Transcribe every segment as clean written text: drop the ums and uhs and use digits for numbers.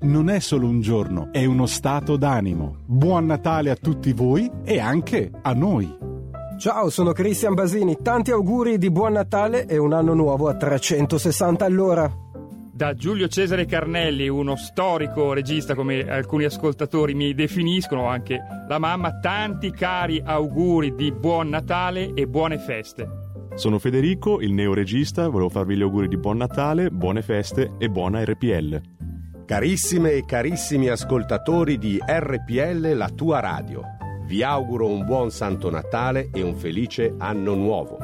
non è solo un giorno, è uno stato d'animo. Buon Natale a tutti voi e anche a noi. Ciao, sono Cristian Basini. Tanti auguri di buon Natale e un anno nuovo a 360 all'ora. Da Giulio Cesare Carnelli, uno storico regista, come alcuni ascoltatori mi definiscono, anche la mamma, tanti cari auguri di buon Natale e buone feste. Sono Federico, il neoregista, volevo farvi gli auguri di buon Natale, buone feste e buona RPL. Carissime e carissimi ascoltatori di RPL, la tua radio, vi auguro un buon Santo Natale e un felice anno nuovo.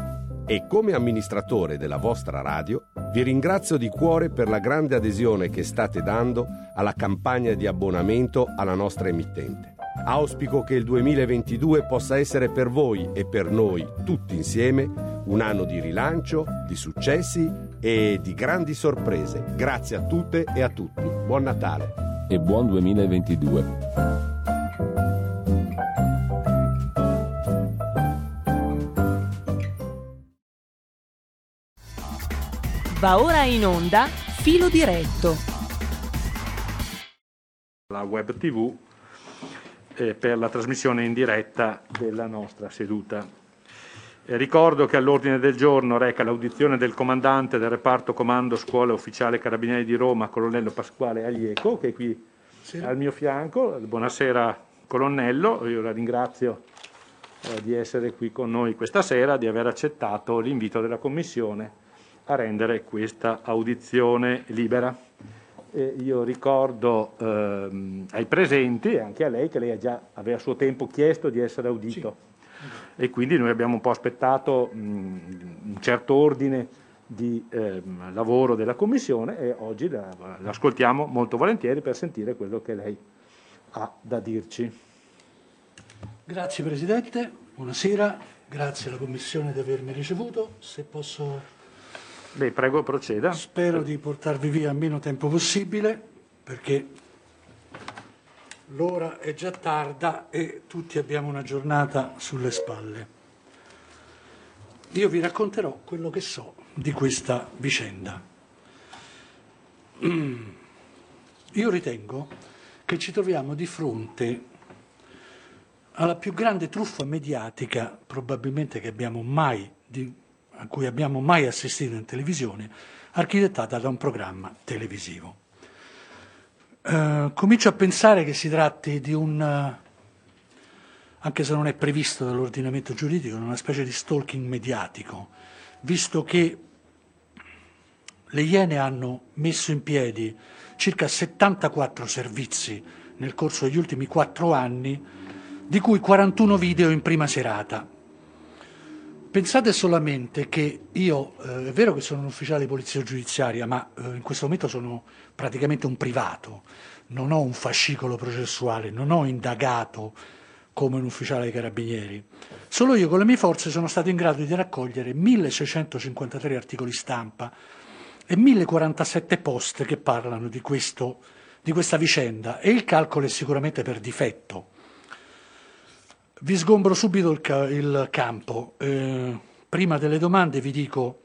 E come amministratore della vostra radio, vi ringrazio di cuore per la grande adesione che state dando alla campagna di abbonamento alla nostra emittente. Auspico che il 2022 possa essere per voi e per noi tutti insieme un anno di rilancio, di successi e di grandi sorprese. Grazie a tutte e a tutti. Buon Natale e buon 2022. Va ora in onda Filo Diretto. La web TV per la trasmissione in diretta della nostra seduta. Ricordo che all'ordine del giorno reca l'audizione del comandante del reparto comando scuola ufficiale Carabinieri di Roma, colonnello Pasquale Aglieco, che è qui al mio fianco. Buonasera colonnello, io la ringrazio di essere qui con noi questa sera, di aver accettato l'invito della commissione a rendere questa audizione libera. Io ricordo ai presenti e anche a lei che lei aveva a suo tempo chiesto di essere audito, sì. E quindi noi abbiamo un po' aspettato un certo ordine di lavoro della Commissione e oggi l'ascoltiamo molto volentieri per sentire quello che lei ha da dirci. Grazie Presidente, buonasera, grazie alla Commissione di avermi ricevuto, se posso... Beh, prego, proceda. Spero di portarvi via meno tempo possibile, perché l'ora è già tarda e tutti abbiamo una giornata sulle spalle. Io vi racconterò quello che so di questa vicenda. Io ritengo che ci troviamo di fronte alla più grande truffa mediatica, probabilmente, che abbiamo mai a cui abbiamo mai assistito in televisione, architettata da un programma televisivo. Comincio a pensare che si tratti di un, anche se non è previsto dall'ordinamento giuridico, una specie di stalking mediatico, visto che le Iene hanno messo in piedi circa 74 servizi nel corso degli ultimi 4 anni, di cui 41 video in prima serata. Pensate solamente che io, è vero che sono un ufficiale di polizia giudiziaria, ma in questo momento sono praticamente un privato, non ho un fascicolo processuale, non ho indagato come un ufficiale dei Carabinieri. Solo io con le mie forze sono stato in grado di raccogliere 1653 articoli stampa e 1047 post che parlano di questa vicenda, e il calcolo è sicuramente per difetto. Vi sgombro subito il campo. Prima delle domande vi dico,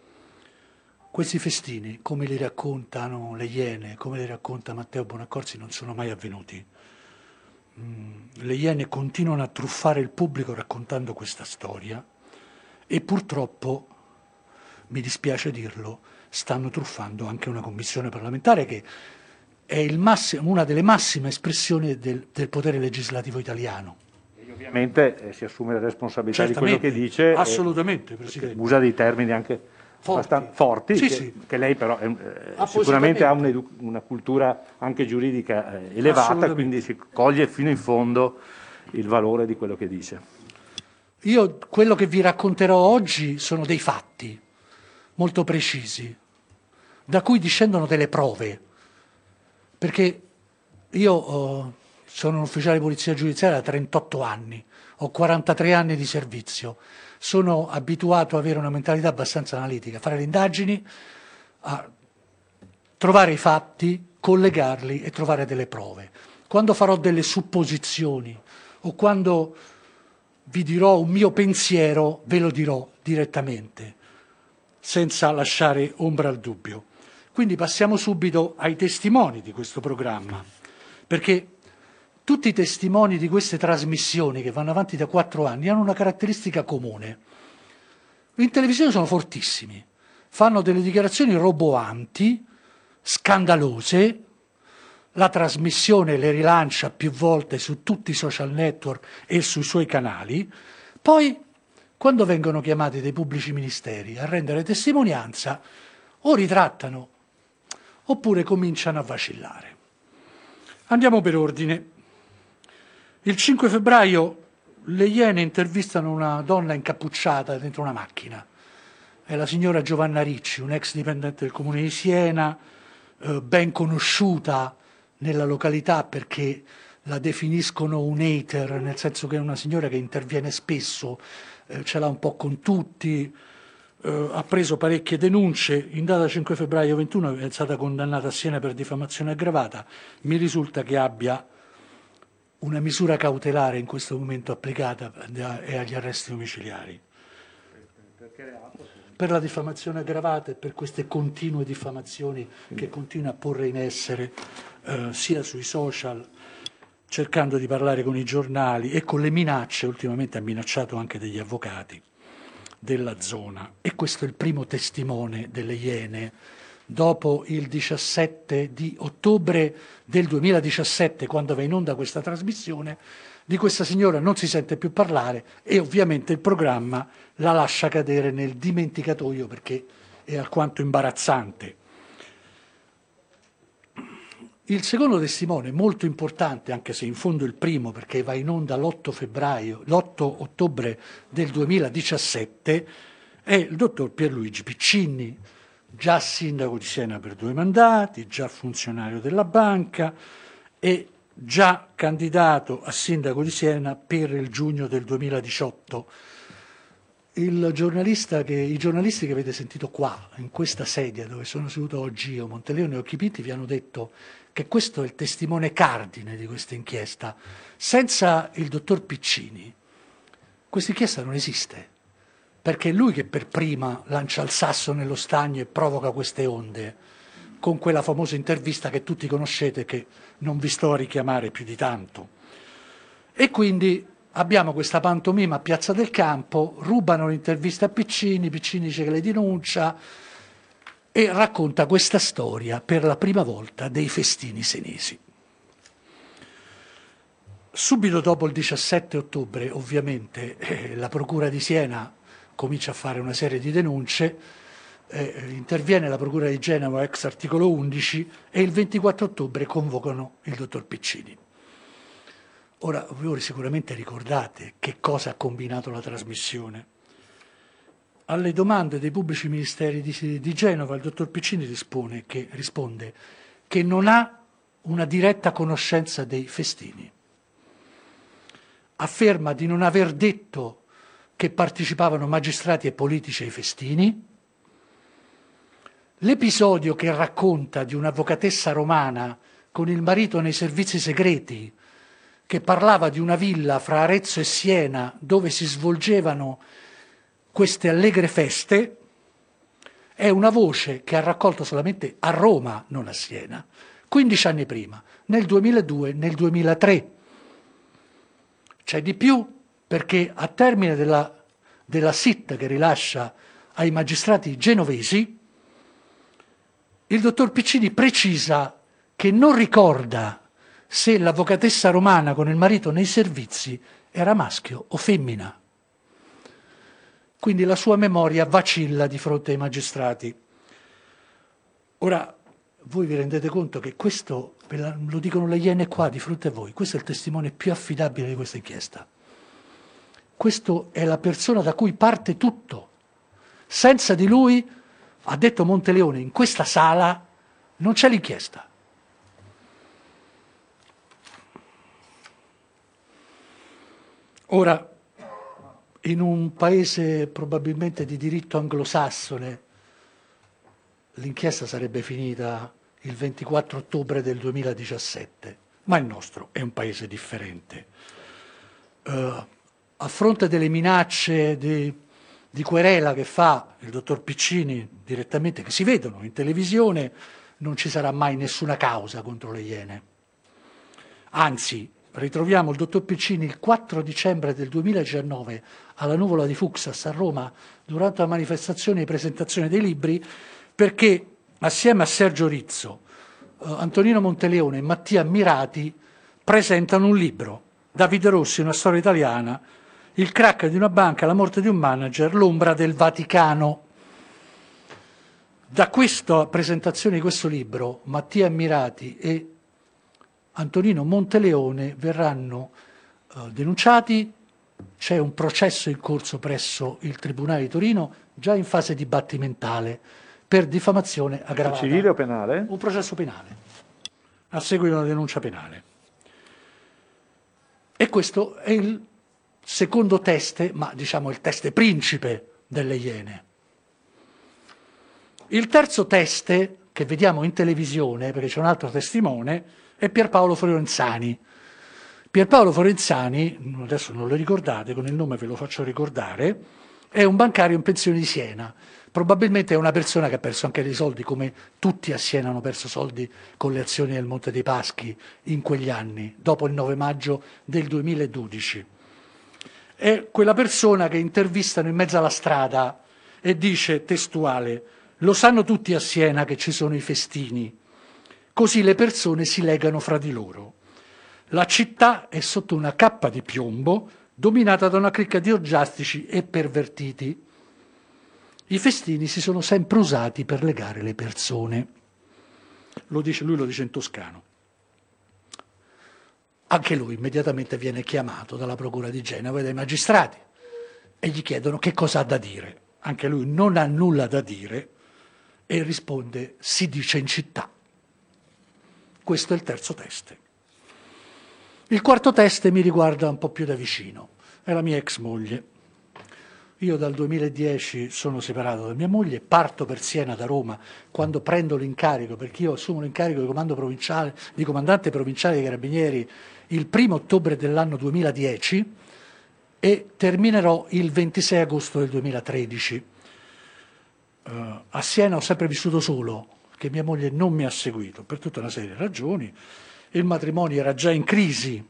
questi festini, come li raccontano le Iene, come li racconta Matteo Bonaccorsi, non sono mai avvenuti. Le Iene continuano a truffare il pubblico raccontando questa storia e purtroppo, mi dispiace dirlo, stanno truffando anche una commissione parlamentare che è il massimo, una delle massime espressioni del potere legislativo italiano. E ovviamente si assume la responsabilità di quello che dice. Assolutamente, Presidente. Usa dei termini anche abbastanza forti, sì, che lei però sicuramente ha una cultura anche giuridica elevata, quindi si coglie fino in fondo il valore di quello che dice. Io quello che vi racconterò oggi sono dei fatti molto precisi, da cui discendono delle prove. Perché io sono un ufficiale di polizia giudiziaria da 38 anni, ho 43 anni di servizio, sono abituato ad avere una mentalità abbastanza analitica, a fare le indagini, a trovare i fatti, collegarli e trovare delle prove. Quando farò delle supposizioni o quando vi dirò un mio pensiero, ve lo dirò direttamente, senza lasciare ombra al dubbio. Quindi passiamo subito ai testimoni di questo programma, perché tutti i testimoni di queste trasmissioni che vanno avanti da 4 anni hanno una caratteristica comune. In televisione sono fortissimi, fanno delle dichiarazioni roboanti, scandalose, la trasmissione le rilancia più volte su tutti i social network e sui suoi canali, poi quando vengono chiamati dai pubblici ministeri a rendere testimonianza o ritrattano oppure cominciano a vacillare. Andiamo per ordine. Il 5 febbraio le Iene intervistano una donna incappucciata dentro una macchina. È la signora Giovanna Ricci, un'ex dipendente del Comune di Siena, ben conosciuta nella località perché la definiscono un hater, nel senso che è una signora che interviene spesso, ce l'ha un po' con tutti. Ha preso parecchie denunce. In data 5 febbraio 21 è stata condannata a Siena per diffamazione aggravata. Mi risulta che abbia una misura cautelare in questo momento applicata e agli arresti domiciliari per la diffamazione aggravata e per queste continue diffamazioni che continua a porre in essere sia sui social, cercando di parlare con i giornali, e con le minacce. Ultimamente ha minacciato anche degli avvocati della zona. E questo è il primo testimone delle Iene. Dopo il 17 di ottobre del 2017, quando va in onda questa trasmissione, di questa signora non si sente più parlare e ovviamente il programma la lascia cadere nel dimenticatoio perché è alquanto imbarazzante. Il secondo testimone, molto importante, anche se in fondo il primo, perché va in onda l'8 ottobre del 2017, è il dottor Pierluigi Piccini, già sindaco di Siena per 2 mandati, già funzionario della banca e già candidato a sindaco di Siena per il giugno del 2018. I giornalisti che avete sentito qua, in questa sedia dove sono seduto oggi io, Monteleone e Occhipinti, vi hanno detto che questo è il testimone cardine di questa inchiesta. Senza il dottor Piccini questa inchiesta non esiste, perché è lui che per prima lancia il sasso nello stagno e provoca queste onde, con quella famosa intervista che tutti conoscete, che non vi sto a richiamare più di tanto. E quindi abbiamo questa pantomima a Piazza del Campo, rubano l'intervista a Piccini, Piccini dice che le denuncia e racconta questa storia per la prima volta dei festini senesi. Subito dopo il 17 ottobre, ovviamente, la Procura di Siena comincia a fare una serie di denunce, interviene la Procura di Genova ex articolo 11 e il 24 ottobre convocano il dottor Piccini. Ora, voi sicuramente ricordate che cosa ha combinato la trasmissione. Alle domande dei pubblici ministeri di Genova, il dottor Piccini risponde che non ha una diretta conoscenza dei festini. Afferma di non aver detto che partecipavano magistrati e politici ai festini. L'episodio che racconta di un'avvocatessa romana con il marito nei servizi segreti, che parlava di una villa fra Arezzo e Siena dove si svolgevano queste allegre feste, è una voce che ha raccolto solamente a Roma, non a Siena, 15 anni prima, nel 2002, nel 2003. C'è di più, perché a termine della SIT che rilascia ai magistrati genovesi, il dottor Piccini precisa che non ricorda se l'avvocatessa romana con il marito nei servizi era maschio o femmina. Quindi la sua memoria vacilla di fronte ai magistrati. Ora, voi vi rendete conto che questo, lo dicono le Iene qua di fronte a voi, questo è il testimone più affidabile di questa inchiesta. Questo è la persona da cui parte tutto. Senza di lui, ha detto Monteleone, in questa sala non c'è l'inchiesta. Ora, in un paese probabilmente di diritto anglosassone, l'inchiesta sarebbe finita il 24 ottobre del 2017, ma il nostro è un paese differente. A fronte delle minacce di querela che fa il dottor Piccini direttamente, che si vedono in televisione, non ci sarà mai nessuna causa contro le Iene. Anzi, ritroviamo il dottor Piccini il 4 dicembre del 2019 alla Nuvola di Fuxas a Roma durante una manifestazione di presentazione dei libri, perché assieme a Sergio Rizzo, Antonino Monteleone e Mattia Mirati presentano un libro, Davide Rossi, una storia italiana, il crack di una banca, la morte di un manager, l'ombra del Vaticano. Da questa presentazione di questo libro, Mattia Mirati e Antonino Monteleone verranno denunciati, c'è un processo in corso presso il Tribunale di Torino, già in fase dibattimentale, per diffamazione aggravata. Civile o penale? Un processo penale, a seguito di una denuncia penale. E questo è il secondo teste, ma diciamo il teste principe delle Iene. Il terzo teste, che vediamo in televisione, perché c'è un altro testimone, è Pierpaolo Forenzani. Pierpaolo Forenzani, adesso non lo ricordate, con il nome ve lo faccio ricordare, è un bancario in pensione di Siena. Probabilmente è una persona che ha perso anche dei soldi, come tutti a Siena hanno perso soldi con le azioni del Monte dei Paschi in quegli anni, dopo il 9 maggio del 2012. È quella persona che intervistano in mezzo alla strada e dice, testuale, lo sanno tutti a Siena che ci sono i festini, così le persone si legano fra di loro. La città è sotto una cappa di piombo dominata da una cricca di orgiastici e pervertiti. I festini si sono sempre usati per legare le persone. Lui lo dice in toscano. Anche lui immediatamente viene chiamato dalla procura di Genova e dai magistrati e gli chiedono che cosa ha da dire. Anche lui non ha nulla da dire e risponde si dice in città. Questo è il terzo teste. Il quarto teste mi riguarda un po' più da vicino. È la mia ex moglie. Io dal 2010 sono separato da mia moglie, parto per Siena da Roma quando prendo l'incarico, perché io assumo l'incarico di comando provinciale, di comandante provinciale dei Carabinieri il 1 ottobre dell'anno 2010 e terminerò il 26 agosto del 2013. A Siena ho sempre vissuto solo, che mia moglie non mi ha seguito per tutta una serie di ragioni, il matrimonio era già in crisi.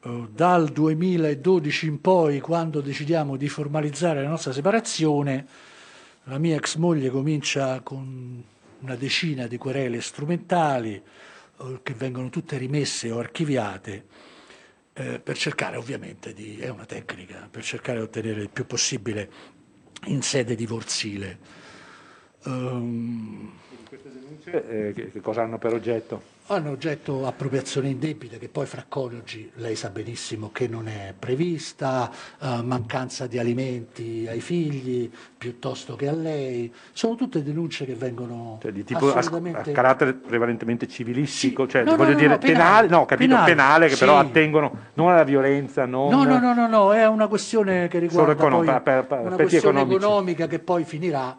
Dal 2012 in poi, quando decidiamo di formalizzare la nostra separazione, la mia ex moglie comincia con una decina di querele strumentali che vengono tutte rimesse o archiviate per cercare ovviamente di, è una tecnica, per cercare di ottenere il più possibile in sede divorzile. Queste denunce che cosa hanno per oggetto? Hanno oggetto appropriazione indebita, che poi fra coniugi lei sa benissimo che non è prevista, mancanza di alimenti ai figli piuttosto che a lei, sono tutte denunce che vengono cioè, di tipo assolutamente... a carattere prevalentemente civilistico, sì. Cioè no, voglio no, dire no, penale, no, capito, penale che sì. Però attengono non alla violenza, non... No, è una questione che riguarda una questione economica che poi finirà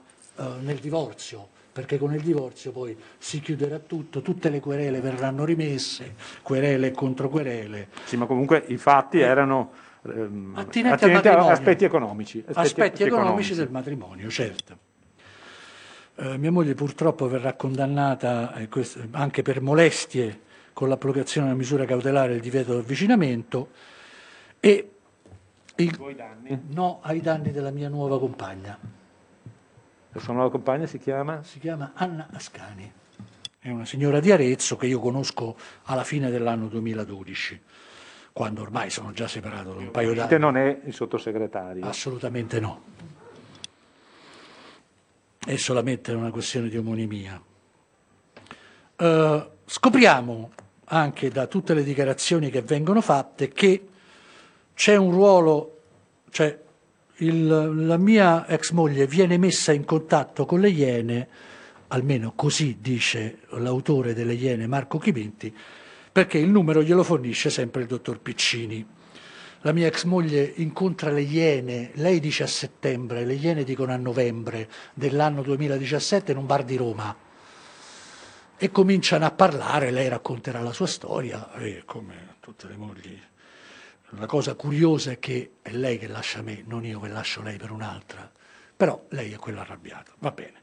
nel divorzio. Perché con il divorzio poi si chiuderà tutto, tutte le querele verranno rimesse, querele contro querele. Sì, ma comunque i fatti erano attinenti a aspetti economici. Aspetti economici del matrimonio, certo. Mia moglie purtroppo verrà condannata anche per molestie con l'applicazione della misura cautelare del divieto di avvicinamento e i tuoi danni? No ai danni della mia nuova compagna. La sua nuova compagna si chiama? Si chiama Anna Ascani. È una signora di Arezzo che io conosco alla fine dell'anno 2012, quando ormai sono già separato da un paio d'anni. Non è il sottosegretario? Assolutamente no. È solamente una questione di omonimia. Scopriamo anche da tutte le dichiarazioni che vengono fatte che c'è un ruolo, cioè la mia ex moglie viene messa in contatto con le Iene, almeno così dice l'autore delle Iene, Marco Occhipinti, perché il numero glielo fornisce sempre il dottor Piccini. La mia ex moglie incontra le Iene, lei dice a settembre, le Iene dicono a novembre dell'anno 2017 in un bar di Roma, e cominciano a parlare, lei racconterà la sua storia, e come tutte le mogli. La cosa curiosa è che è lei che lascia me, non io che lascio lei per un'altra, però lei è quella arrabbiata, va bene.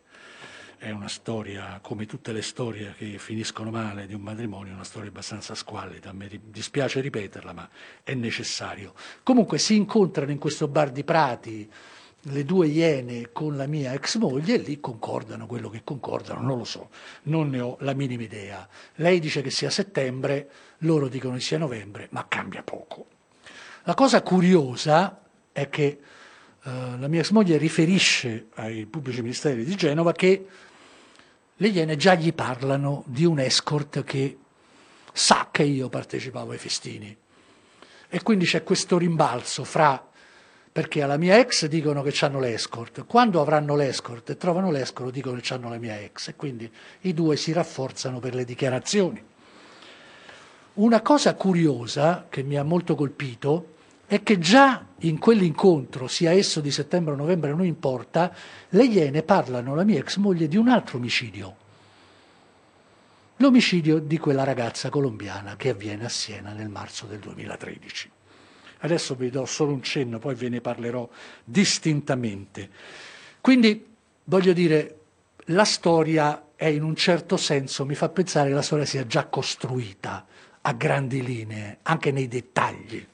È una storia, come tutte le storie che finiscono male di un matrimonio, una storia abbastanza squallida, mi dispiace ripeterla, ma è necessario. Comunque si incontrano in questo bar di Prati le due Iene con la mia ex moglie e lì concordano quello che concordano, non lo so, non ne ho la minima idea. Lei dice che sia settembre, loro dicono che sia novembre, ma cambia poco. La cosa curiosa è che la mia ex moglie riferisce ai pubblici ministeri di Genova che le Iene già gli parlano di un escort che sa che io partecipavo ai festini. E quindi c'è questo rimbalzo fra, perché alla mia ex dicono che hanno l'escort, quando avranno l'escort e trovano l'escort dicono che hanno la mia ex, e quindi i due si rafforzano per le dichiarazioni. Una cosa curiosa che mi ha molto colpito è che già in quell'incontro, sia esso di settembre o novembre, non importa, le Iene parlano, la mia ex moglie, di un altro omicidio. L'omicidio di quella ragazza colombiana che avviene a Siena nel marzo del 2013. Adesso vi do solo un cenno, poi ve ne parlerò distintamente. Quindi, voglio dire, la storia è in un certo senso, mi fa pensare che la storia sia già costruita a grandi linee, anche nei dettagli.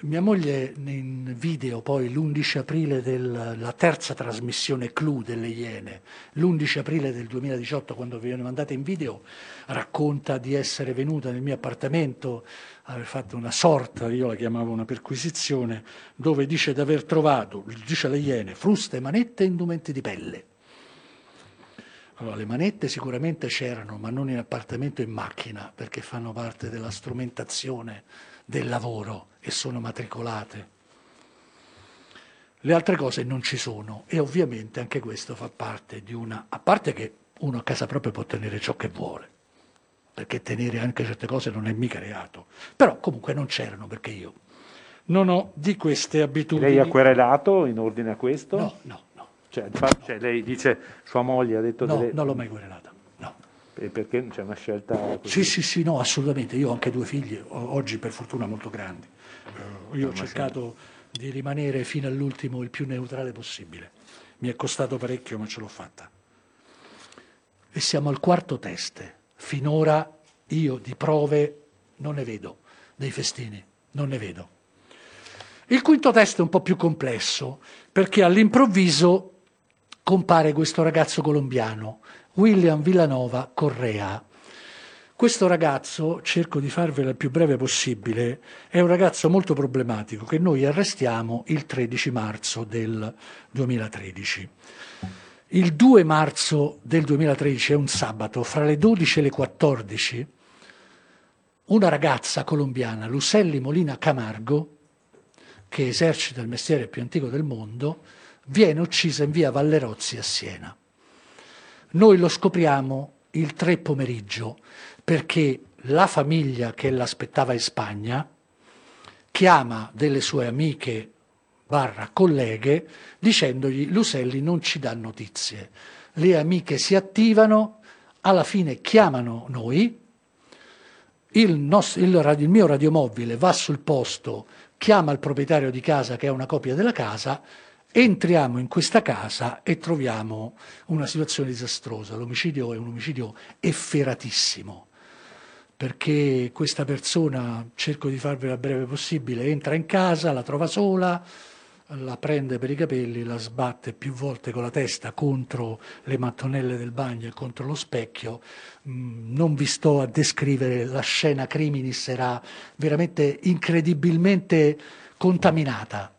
Mia moglie in video poi l'11 aprile della terza trasmissione Clou delle Iene, l'11 aprile del 2018 quando viene mandata in video, racconta di essere venuta nel mio appartamento, aver fatto una sorta, io la chiamavo una perquisizione, dove dice di aver trovato, dice alle Iene, fruste, manette e indumenti di pelle. Allora, le manette sicuramente c'erano, ma non in appartamento e in macchina, perché fanno parte della strumentazione del lavoro e sono matricolate. Le altre cose non ci sono, e ovviamente anche questo fa parte di una, a parte che uno a casa propria può tenere ciò che vuole, perché tenere anche certe cose non è mica reato, però comunque non c'erano perché io non ho di queste abitudini. Lei ha querelato in ordine a questo? No, no, no. Cioè lei dice, sua moglie ha detto... No, non l'ho mai querelata. E perché non c'è una scelta così? Sì, sì, sì, no, assolutamente. Io ho anche due figli, oggi per fortuna molto grandi. Io ho cercato di rimanere fino all'ultimo il più neutrale possibile. Mi è costato parecchio, ma ce l'ho fatta. E siamo al quarto teste. Finora io di prove non ne vedo, dei festini, non ne vedo. Il quinto test è un po' più complesso, perché all'improvviso compare questo ragazzo colombiano, William Villanueva Correa. Questo ragazzo, cerco di farvela il più breve possibile, è un ragazzo molto problematico che noi arrestiamo il 13 marzo del 2013. Il 2 marzo del 2013 è un sabato, fra le 12 e le 14, una ragazza colombiana, Luselli Molina Camargo, che esercita il mestiere più antico del mondo, viene uccisa in via Vallerozzi a Siena. Noi lo scopriamo il 3 pomeriggio, perché la famiglia che l'aspettava in Spagna chiama delle sue amiche barra colleghe dicendogli: Luselli non ci dà notizie. Le amiche si attivano, alla fine chiamano noi, il mio radiomobile va sul posto, chiama il proprietario di casa che è una copia della casa. Entriamo in questa casa e troviamo una situazione disastrosa. L'omicidio è un omicidio efferatissimo, perché questa persona, cerco di farvela breve possibile, entra in casa, la trova sola, la prende per i capelli, la sbatte più volte con la testa contro le mattonelle del bagno e contro lo specchio. Non vi sto a descrivere la scena, criminis era veramente incredibilmente contaminata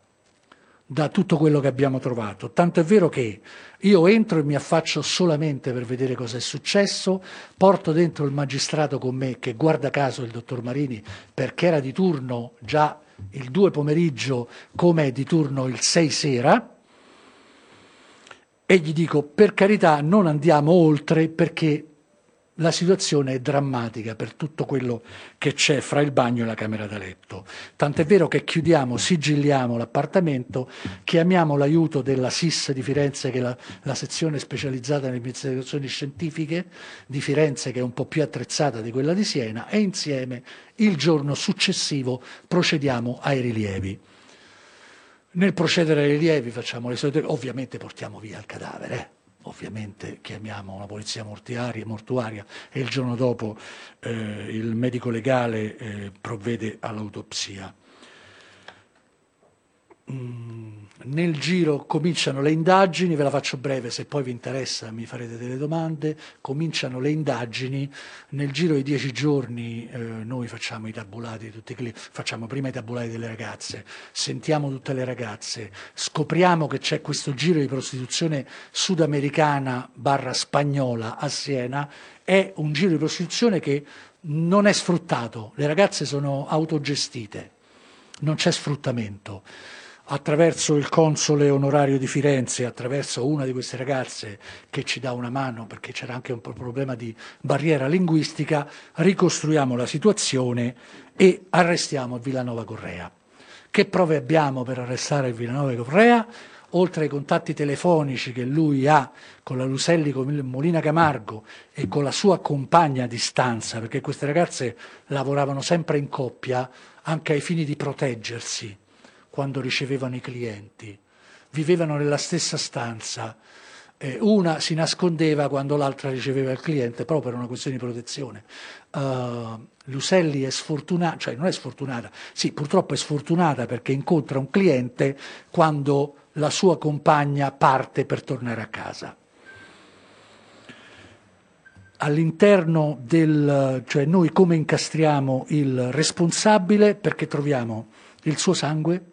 da tutto quello che abbiamo trovato, tanto è vero che io entro e mi affaccio solamente per vedere cosa è successo, porto dentro il magistrato con me, che guarda caso il dottor Marini, perché era di turno già il 14 pomeriggio, come è di turno il 18 sera, e gli dico: per carità, non andiamo oltre, perché la situazione è drammatica per tutto quello che c'è fra il bagno e la camera da letto. Tant'è vero che chiudiamo, sigilliamo l'appartamento, chiamiamo l'aiuto della SIS di Firenze, che è la sezione specializzata nelle investigazioni scientifiche di Firenze, che è un po' più attrezzata di quella di Siena, e insieme il giorno successivo procediamo ai rilievi. Nel procedere ai rilievi facciamo le solite, ovviamente portiamo via il cadavere. Ovviamente chiamiamo la polizia mortuaria e il giorno dopo il medico legale provvede all'autopsia. Nel giro cominciano le indagini, ve la faccio breve, se poi vi interessa mi farete delle domande. Cominciano le indagini, nel giro di 10 giorni noi facciamo i tabulati, facciamo prima i tabulati delle ragazze, sentiamo tutte le ragazze, scopriamo che c'è questo giro di prostituzione sudamericana / spagnola a Siena. È un giro di prostituzione che non è sfruttato, le ragazze sono autogestite, non c'è sfruttamento. Attraverso il console onorario di Firenze, attraverso una di queste ragazze che ci dà una mano, perché c'era anche un problema di barriera linguistica, ricostruiamo la situazione e arrestiamo Villanueva Correa. Che prove abbiamo per arrestare Villanueva Correa? Oltre ai contatti telefonici che lui ha con la Luselli Molina Camargo e con la sua compagna di stanza, perché queste ragazze lavoravano sempre in coppia anche ai fini di proteggersi, quando ricevevano i clienti, vivevano nella stessa stanza, una si nascondeva quando l'altra riceveva il cliente, proprio per una questione di protezione. Luselli è sfortunata, cioè non è sfortunata, sì, purtroppo è sfortunata, perché incontra un cliente quando la sua compagna parte per tornare a casa. All'interno del, cioè noi come incastriamo il responsabile, perché troviamo il suo sangue,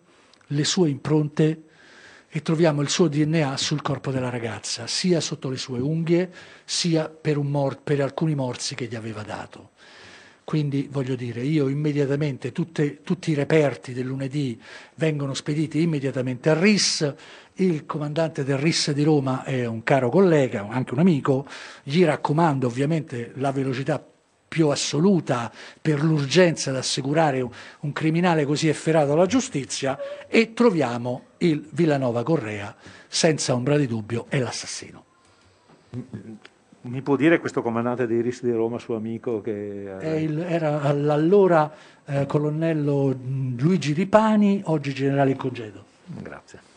le sue impronte, e troviamo il suo DNA sul corpo della ragazza, sia sotto le sue unghie, sia per alcuni morsi che gli aveva dato. Quindi, voglio dire, io immediatamente, tutti i reperti del lunedì vengono spediti immediatamente al RIS. Il comandante del RIS di Roma è un caro collega, anche un amico, gli raccomando ovviamente la velocità più assoluta per l'urgenza di assicurare un criminale così efferato alla giustizia, e troviamo il Villanueva Correa, senza ombra di dubbio è l'assassino. Mi può dire questo comandante dei RIS di Roma, suo amico? Che era l'allora colonnello Luigi Ripani, oggi generale in congedo. Grazie.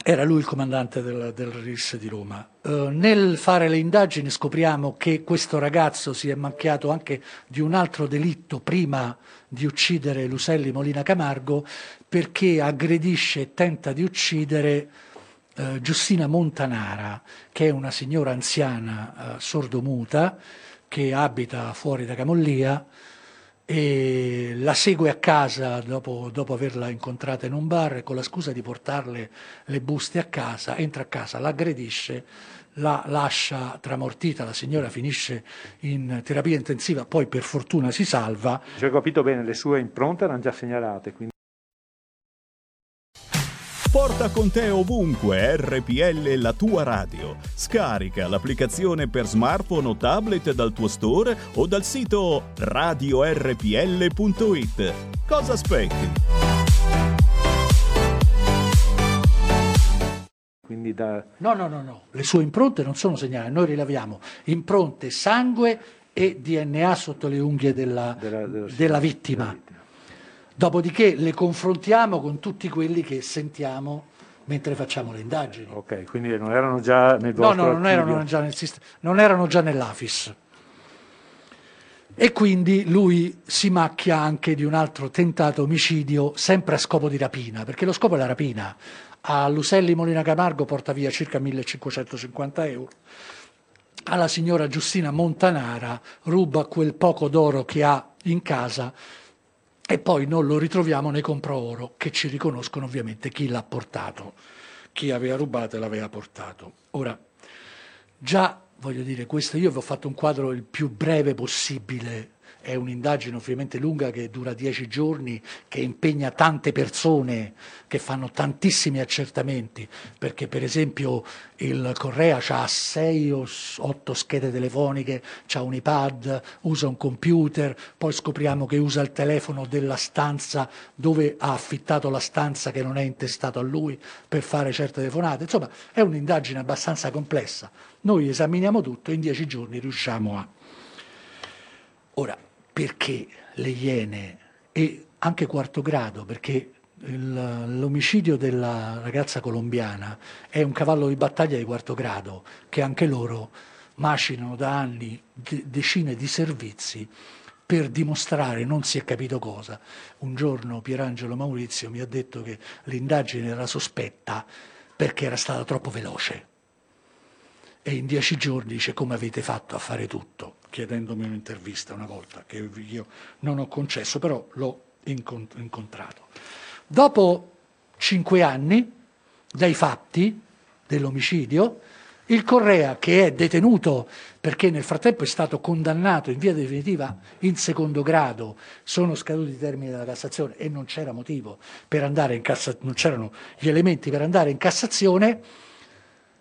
Era lui il comandante del RIS di Roma. Nel fare le indagini scopriamo che questo ragazzo si è macchiato anche di un altro delitto prima di uccidere Luselli Molina Camargo, perché aggredisce e tenta di uccidere Giustina Montanara, che è una signora anziana sordomuta che abita fuori da Camollia, e la segue a casa dopo averla incontrata in un bar, e con la scusa di portarle le buste a casa, entra a casa, l'aggredisce, la lascia tramortita, la signora finisce in terapia intensiva, poi per fortuna si salva. Se ho capito bene, le sue impronte erano già segnalate, quindi... Porta con te ovunque RPL, la tua radio. Scarica l'applicazione per smartphone o tablet dal tuo store o dal sito radiorpl.it. Cosa aspetti? Quindi No. Le sue impronte non sono segnali. Noi rileviamo impronte, sangue e DNA sotto le unghie della vittima. Dopodiché le confrontiamo con tutti quelli che sentiamo mentre facciamo le indagini. Ok, quindi non erano già nel vostro archivio? No, non erano già nell'AFIS. E quindi lui si macchia anche di un altro tentato omicidio, sempre a scopo di rapina, perché lo scopo è la rapina. A Luselli Molina Camargo porta via circa 1550 euro. Alla signora Giustina Montanara ruba quel poco d'oro che ha in casa e poi non lo ritroviamo nei compraoro, che ci riconoscono ovviamente chi l'ha portato, chi aveva rubato e l'aveva portato. Ora, già voglio dire, questo io vi ho fatto un quadro il più breve possibile, è un'indagine ovviamente lunga che dura 10 giorni, che impegna tante persone, che fanno tantissimi accertamenti, perché per esempio il Correa ha 6 o 8 schede telefoniche, ha un iPad, usa un computer, poi scopriamo che usa il telefono della stanza dove ha affittato la stanza che non è intestato a lui per fare certe telefonate. Insomma, è un'indagine abbastanza complessa. Noi esaminiamo tutto e in 10 giorni riusciamo a... Ora, perché Le Iene e anche Quarto Grado? Perché l'omicidio della ragazza colombiana è un cavallo di battaglia di Quarto Grado, che anche loro macinano da anni decine di servizi per dimostrare non si è capito cosa. Un giorno Pierangelo Maurizio mi ha detto che l'indagine era sospetta perché era stata troppo veloce. E in 10 giorni dice: come avete fatto a fare tutto? Chiedendomi un'intervista una volta, che io non ho concesso, però l'ho incontrato. Dopo 5 anni dai fatti dell'omicidio, il Correa, che è detenuto perché nel frattempo è stato condannato in via definitiva in secondo grado, sono scaduti i termini della Cassazione e non c'era motivo per andare in Cassazione, non c'erano gli elementi per andare in Cassazione,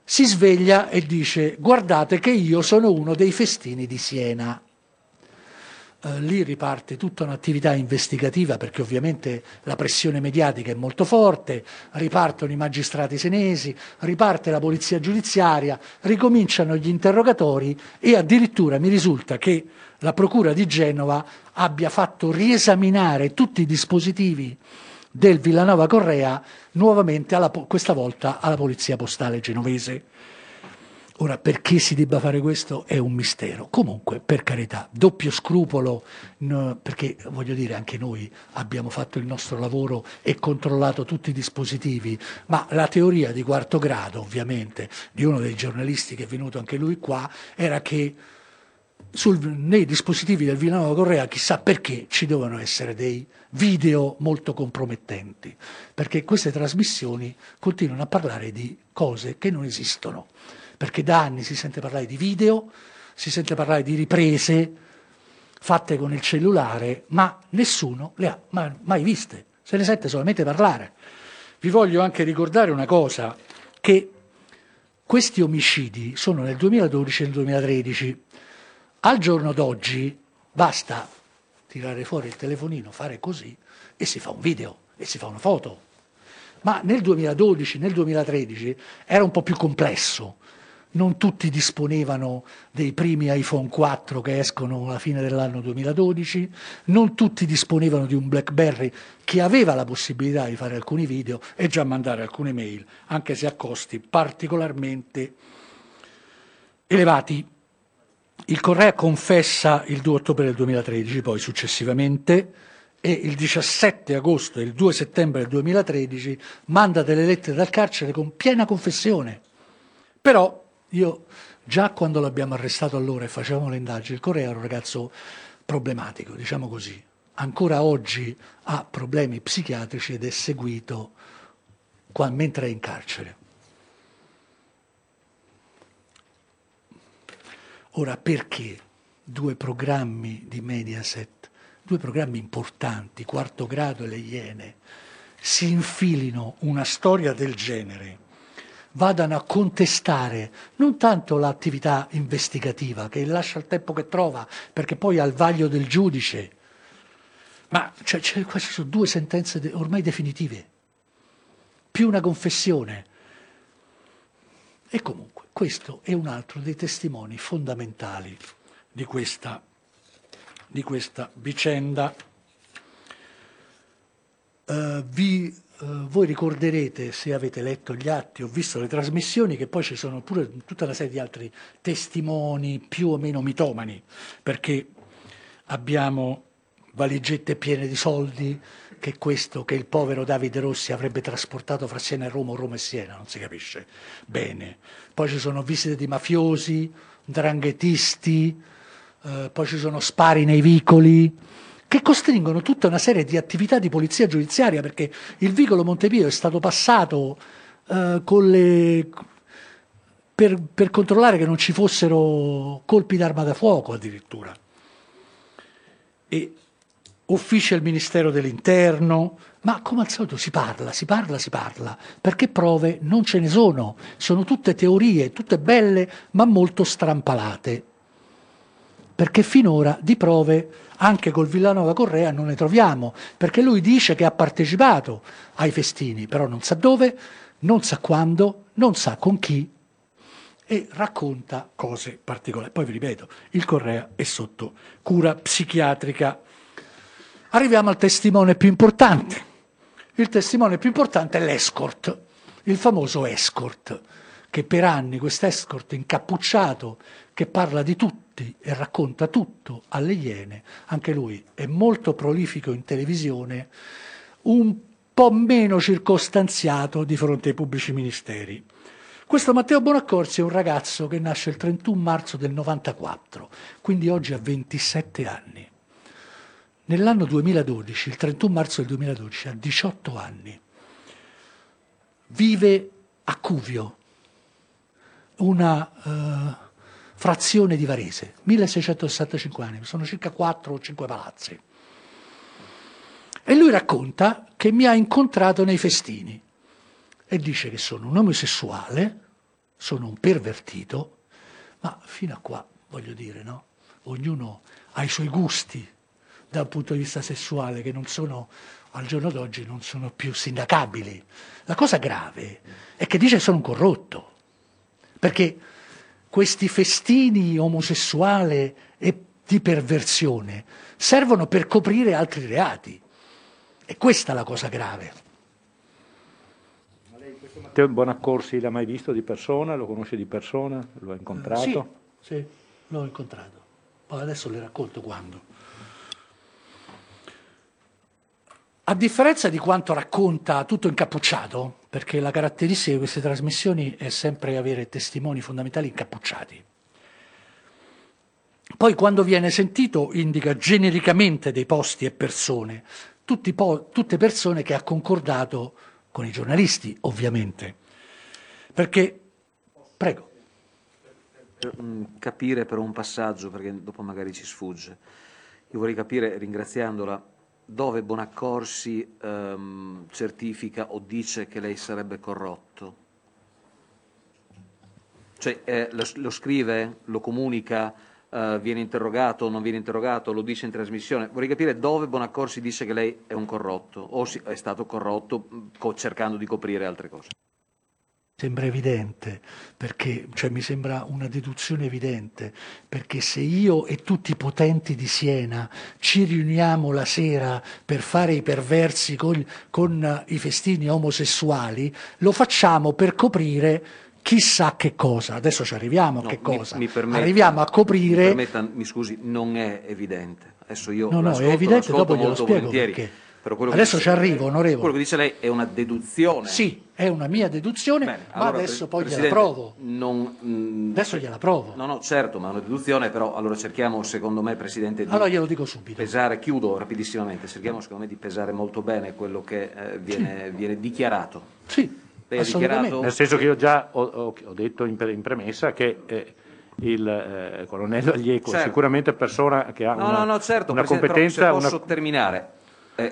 si sveglia e dice: guardate che io sono uno dei festini di Siena. Lì riparte tutta un'attività investigativa, perché ovviamente la pressione mediatica è molto forte, ripartono i magistrati senesi, riparte la polizia giudiziaria, ricominciano gli interrogatori e addirittura mi risulta che la procura di Genova abbia fatto riesaminare tutti i dispositivi del Villanueva Correa nuovamente, questa volta alla polizia postale genovese. Ora, perché si debba fare questo è un mistero. Comunque, per carità, doppio scrupolo, perché voglio dire, anche noi abbiamo fatto il nostro lavoro e controllato tutti i dispositivi, ma la teoria di Quarto Grado, ovviamente, di uno dei giornalisti che è venuto anche lui qua, era che nei dispositivi del Villanueva Correa chissà perché ci dovevano essere dei video molto compromettenti, perché queste trasmissioni continuano a parlare di cose che non esistono, perché da anni si sente parlare di video, si sente parlare di riprese fatte con il cellulare, ma nessuno le ha mai viste, se ne sente solamente parlare. Vi voglio anche ricordare una cosa, che questi omicidi sono nel 2012 e nel 2013. Al giorno d'oggi basta tirare fuori il telefonino, fare così e si fa un video e si fa una foto. Ma nel 2012, nel 2013 era un po' più complesso. Non tutti disponevano dei primi iPhone 4 che escono alla fine dell'anno 2012, non tutti disponevano di un BlackBerry che aveva la possibilità di fare alcuni video e già mandare alcune mail, anche se a costi particolarmente elevati. Il Correa confessa il 2 ottobre del 2013, poi successivamente, e il 17 agosto e il 2 settembre del 2013 manda delle lettere dal carcere con piena confessione. Però io già quando l'abbiamo arrestato allora e facevamo le indagini, il Correa era un ragazzo problematico, diciamo così. Ancora oggi ha problemi psichiatrici ed è seguito mentre è in carcere. Ora, perché due programmi di Mediaset, due programmi importanti, Quarto Grado e Le Iene, si infilino una storia del genere, vadano a contestare non tanto l'attività investigativa, che lascia il tempo che trova, perché poi ha il vaglio del giudice, ma queste sono due sentenze ormai definitive, più una confessione. E comunque, questo è un altro dei testimoni fondamentali di questa vicenda. Voi ricorderete, se avete letto gli atti o visto le trasmissioni, che poi ci sono pure tutta una serie di altri testimoni più o meno mitomani, perché abbiamo valigette piene di soldi che il povero Davide Rossi avrebbe trasportato fra Siena e Roma o Roma e Siena, non si capisce bene. Poi ci sono visite di mafiosi, dranghetisti, poi ci sono spari nei vicoli, che costringono tutta una serie di attività di polizia giudiziaria, perché il vicolo Montepio è stato passato per controllare che non ci fossero colpi d'arma da fuoco addirittura. E uffici del Ministero dell'Interno, ma come al solito si parla, perché prove non ce ne sono, sono tutte teorie, tutte belle ma molto strampalate, perché finora di prove anche col Villanueva Correa non ne troviamo, perché lui dice che ha partecipato ai festini, però non sa dove, non sa quando, non sa con chi, e racconta cose particolari. Poi vi ripeto, il Correa è sotto cura psichiatrica. Arriviamo al testimone più importante. Il testimone più importante è l'escort, il famoso escort, che per anni, quest'escort incappucciato che parla di tutto e racconta tutto alle Iene, anche lui è molto prolifico in televisione, un po' meno circostanziato di fronte ai pubblici ministeri. Questo Matteo Bonaccorsi è un ragazzo che nasce il 31 marzo del 94, quindi oggi ha 27 anni. Nell'anno 2012, il 31 marzo del 2012, ha 18 anni. Vive a Cuvio, una frazione di Varese, 1665 anni, sono circa 4 o 5 palazzi. E lui racconta che mi ha incontrato nei festini e dice che sono un omosessuale, sono un pervertito, ma fino a qua, voglio dire, no? Ognuno ha i suoi gusti dal punto di vista sessuale che non sono, al giorno d'oggi, non sono più sindacabili. La cosa grave è che dice che sono un corrotto, perché questi festini omosessuali e di perversione servono per coprire altri reati. E questa è la cosa grave. Ma lei questo Matteo Bonaccorsi l'ha mai visto di persona? Lo conosce di persona? Lo ha incontrato? Sì, l'ho incontrato. Poi adesso le racconto quando. A differenza di quanto racconta tutto incappucciato, perché la caratteristica di queste trasmissioni è sempre avere testimoni fondamentali incappucciati. Poi quando viene sentito indica genericamente dei posti e persone, tutte persone che ha concordato con i giornalisti, ovviamente. Perché, prego. Per capire però un passaggio, perché dopo magari ci sfugge, io vorrei capire, ringraziandola, dove Bonaccorsi certifica o dice che lei sarebbe corrotto? Cioè lo scrive, lo comunica, viene interrogato, non viene interrogato, lo dice in trasmissione. Vorrei capire dove Bonaccorsi dice che lei è un corrotto o è stato corrotto cercando di coprire altre cose. Sembra evidente, perché mi sembra una deduzione evidente, perché se io e tutti i potenti di Siena ci riuniamo la sera per fare i perversi con i festini omosessuali, lo facciamo per coprire chissà che cosa. Adesso ci arriviamo a che cosa. Arriviamo a coprire. Mi permetta, mi scusi, non è evidente. Adesso io è evidente, dopo glielo spiego perché. Adesso ci arrivo, onorevole. Quello che dice lei è una deduzione. Sì, è una mia deduzione. Bene, allora, ma adesso poi gliela provo. Adesso gliela provo. No, certo, ma è una deduzione, però allora cerchiamo, secondo me, Presidente, di glielo dico subito. Pesare, chiudo rapidissimamente, cerchiamo, secondo me, di pesare molto bene quello che viene dichiarato. Sì, lei assolutamente. Dichiarato... Nel senso che io già ho detto in premessa che... il colonnello Aglieco, certo, è sicuramente persona che ha una competenza... Però se posso terminare...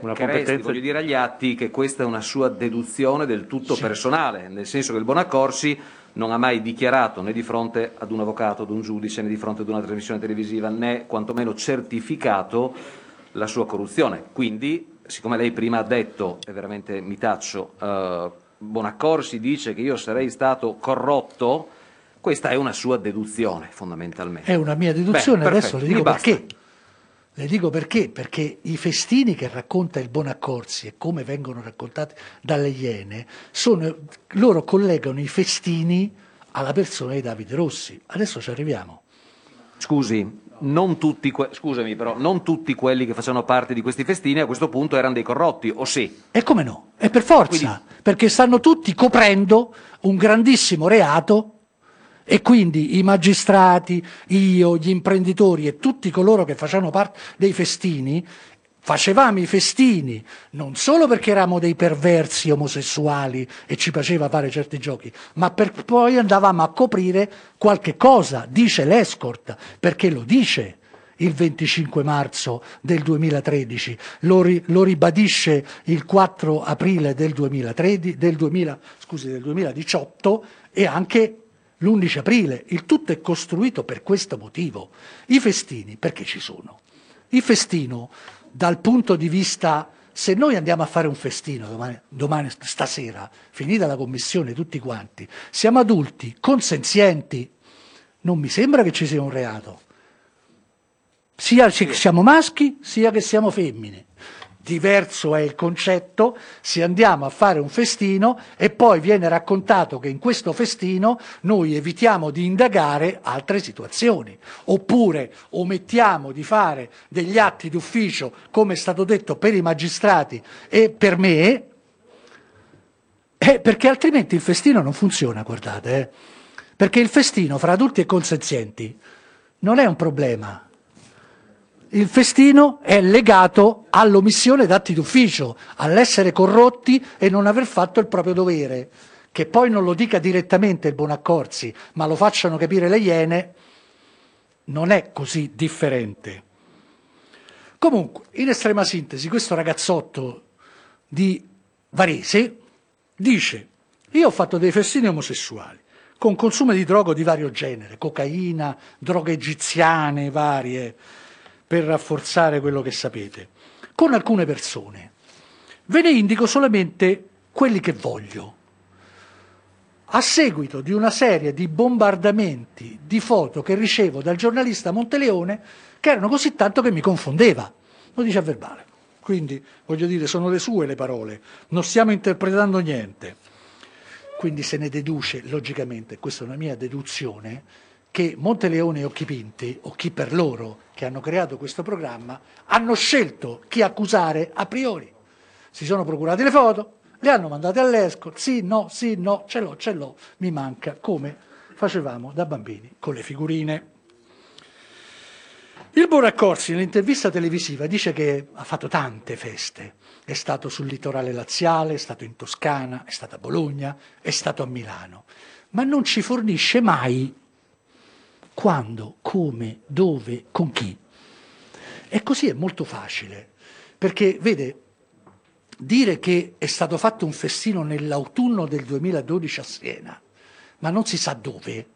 voglio dire agli atti che questa è una sua deduzione del tutto personale, nel senso che il Bonaccorsi non ha mai dichiarato né di fronte ad un avvocato, ad un giudice, né di fronte ad una trasmissione televisiva, né quantomeno certificato la sua corruzione. Quindi, siccome lei prima ha detto, e veramente mi taccio, Bonaccorsi dice che io sarei stato corrotto, questa è una sua deduzione fondamentalmente. È una mia deduzione. Beh, adesso le dico perché. Le dico perché, perché i festini che racconta il Bonaccorsi e come vengono raccontati dalle Iene, loro collegano i festini alla persona di Davide Rossi. Adesso ci arriviamo. Scusi, non tutti quelli che facevano parte di questi festini a questo punto erano dei corrotti, o sì? E come no? E per forza, quindi... perché stanno tutti coprendo un grandissimo reato, e quindi i magistrati, io, gli imprenditori e tutti coloro che facevano parte dei festini, facevamo i festini non solo perché eravamo dei perversi omosessuali e ci piaceva fare certi giochi, ma per poi andavamo a coprire qualche cosa, dice l'Escort, perché lo dice il 25 marzo del 2013, lo ribadisce il 4 aprile del 2018 e anche l'11 aprile. Il tutto è costruito per questo motivo. I festini perché ci sono? Il festino... dal punto di vista, se noi andiamo a fare un festino domani stasera, finita la commissione tutti quanti, siamo adulti, consenzienti, non mi sembra che ci sia un reato, sia che siamo maschi sia che siamo femmine. Diverso è il concetto se andiamo a fare un festino e poi viene raccontato che in questo festino noi evitiamo di indagare altre situazioni, oppure omettiamo di fare degli atti d'ufficio, come è stato detto per i magistrati e per me, perché altrimenti il festino non funziona, guardate, perché il festino fra adulti e consenzienti non è un problema. Il festino è legato all'omissione d'atti d'ufficio, all'essere corrotti e non aver fatto il proprio dovere. Che poi non lo dica direttamente il Bonaccorsi, ma lo facciano capire le Iene, non è così differente. Comunque, in estrema sintesi, questo ragazzotto di Varese dice: io ho fatto dei festini omosessuali, con consumo di droga di vario genere, cocaina, droghe egiziane varie, per rafforzare quello che sapete, con alcune persone. Ve ne indico solamente quelli che voglio. A seguito di una serie di bombardamenti di foto che ricevo dal giornalista Monteleone, che erano così tanto che mi confondeva, lo dice a verbale. Quindi, voglio dire, sono le sue le parole, non stiamo interpretando niente. Quindi se ne deduce, logicamente, questa è una mia deduzione, che Monteleone e Occhipinti, o chi per loro, che hanno creato questo programma, hanno scelto chi accusare a priori. Si sono procurati le foto, le hanno mandate all'Escort, sì, no, ce l'ho, mi manca, come facevamo da bambini con le figurine. Il Bonaccorsi, nell'intervista televisiva, dice che ha fatto tante feste. È stato sul litorale laziale, è stato in Toscana, è stato a Bologna, è stato a Milano, ma non ci fornisce mai quando, come, dove, con chi. E così è molto facile, perché, vede, dire che è stato fatto un festino nell'autunno del 2012 a Siena, ma non si sa dove,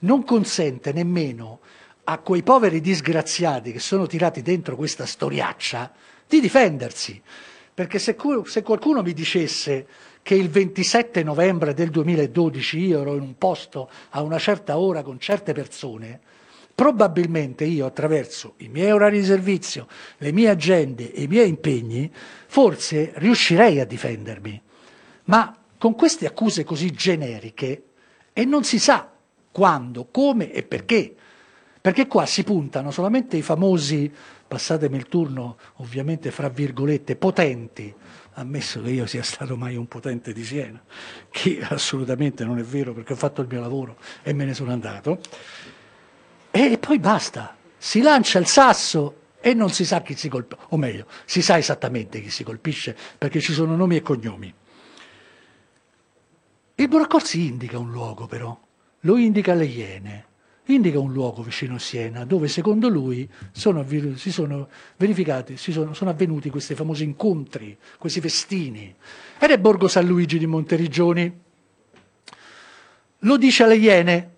non consente nemmeno a quei poveri disgraziati che sono tirati dentro questa storiaccia di difendersi. Perché se qualcuno mi dicesse che il 27 novembre del 2012 io ero in un posto a una certa ora con certe persone, probabilmente io, attraverso i miei orari di servizio, le mie agende e i miei impegni, forse riuscirei a difendermi. Ma con queste accuse così generiche, e non si sa quando, come e perché, perché qua si puntano solamente i famosi, passatemi il turno ovviamente fra virgolette, potenti, ammesso che io sia stato mai un potente di Siena, che assolutamente non è vero perché ho fatto il mio lavoro e me ne sono andato, e poi basta, si lancia il sasso e non si sa chi si colpisce, o meglio, si sa esattamente chi si colpisce perché ci sono nomi e cognomi. Il Bonaccorsi indica un luogo però, lo indica le Iene, indica un luogo vicino a Siena dove secondo lui sono avvenuti questi famosi incontri, questi festini, ed è Borgo San Luigi di Monteriggioni. Lo dice alle Iene,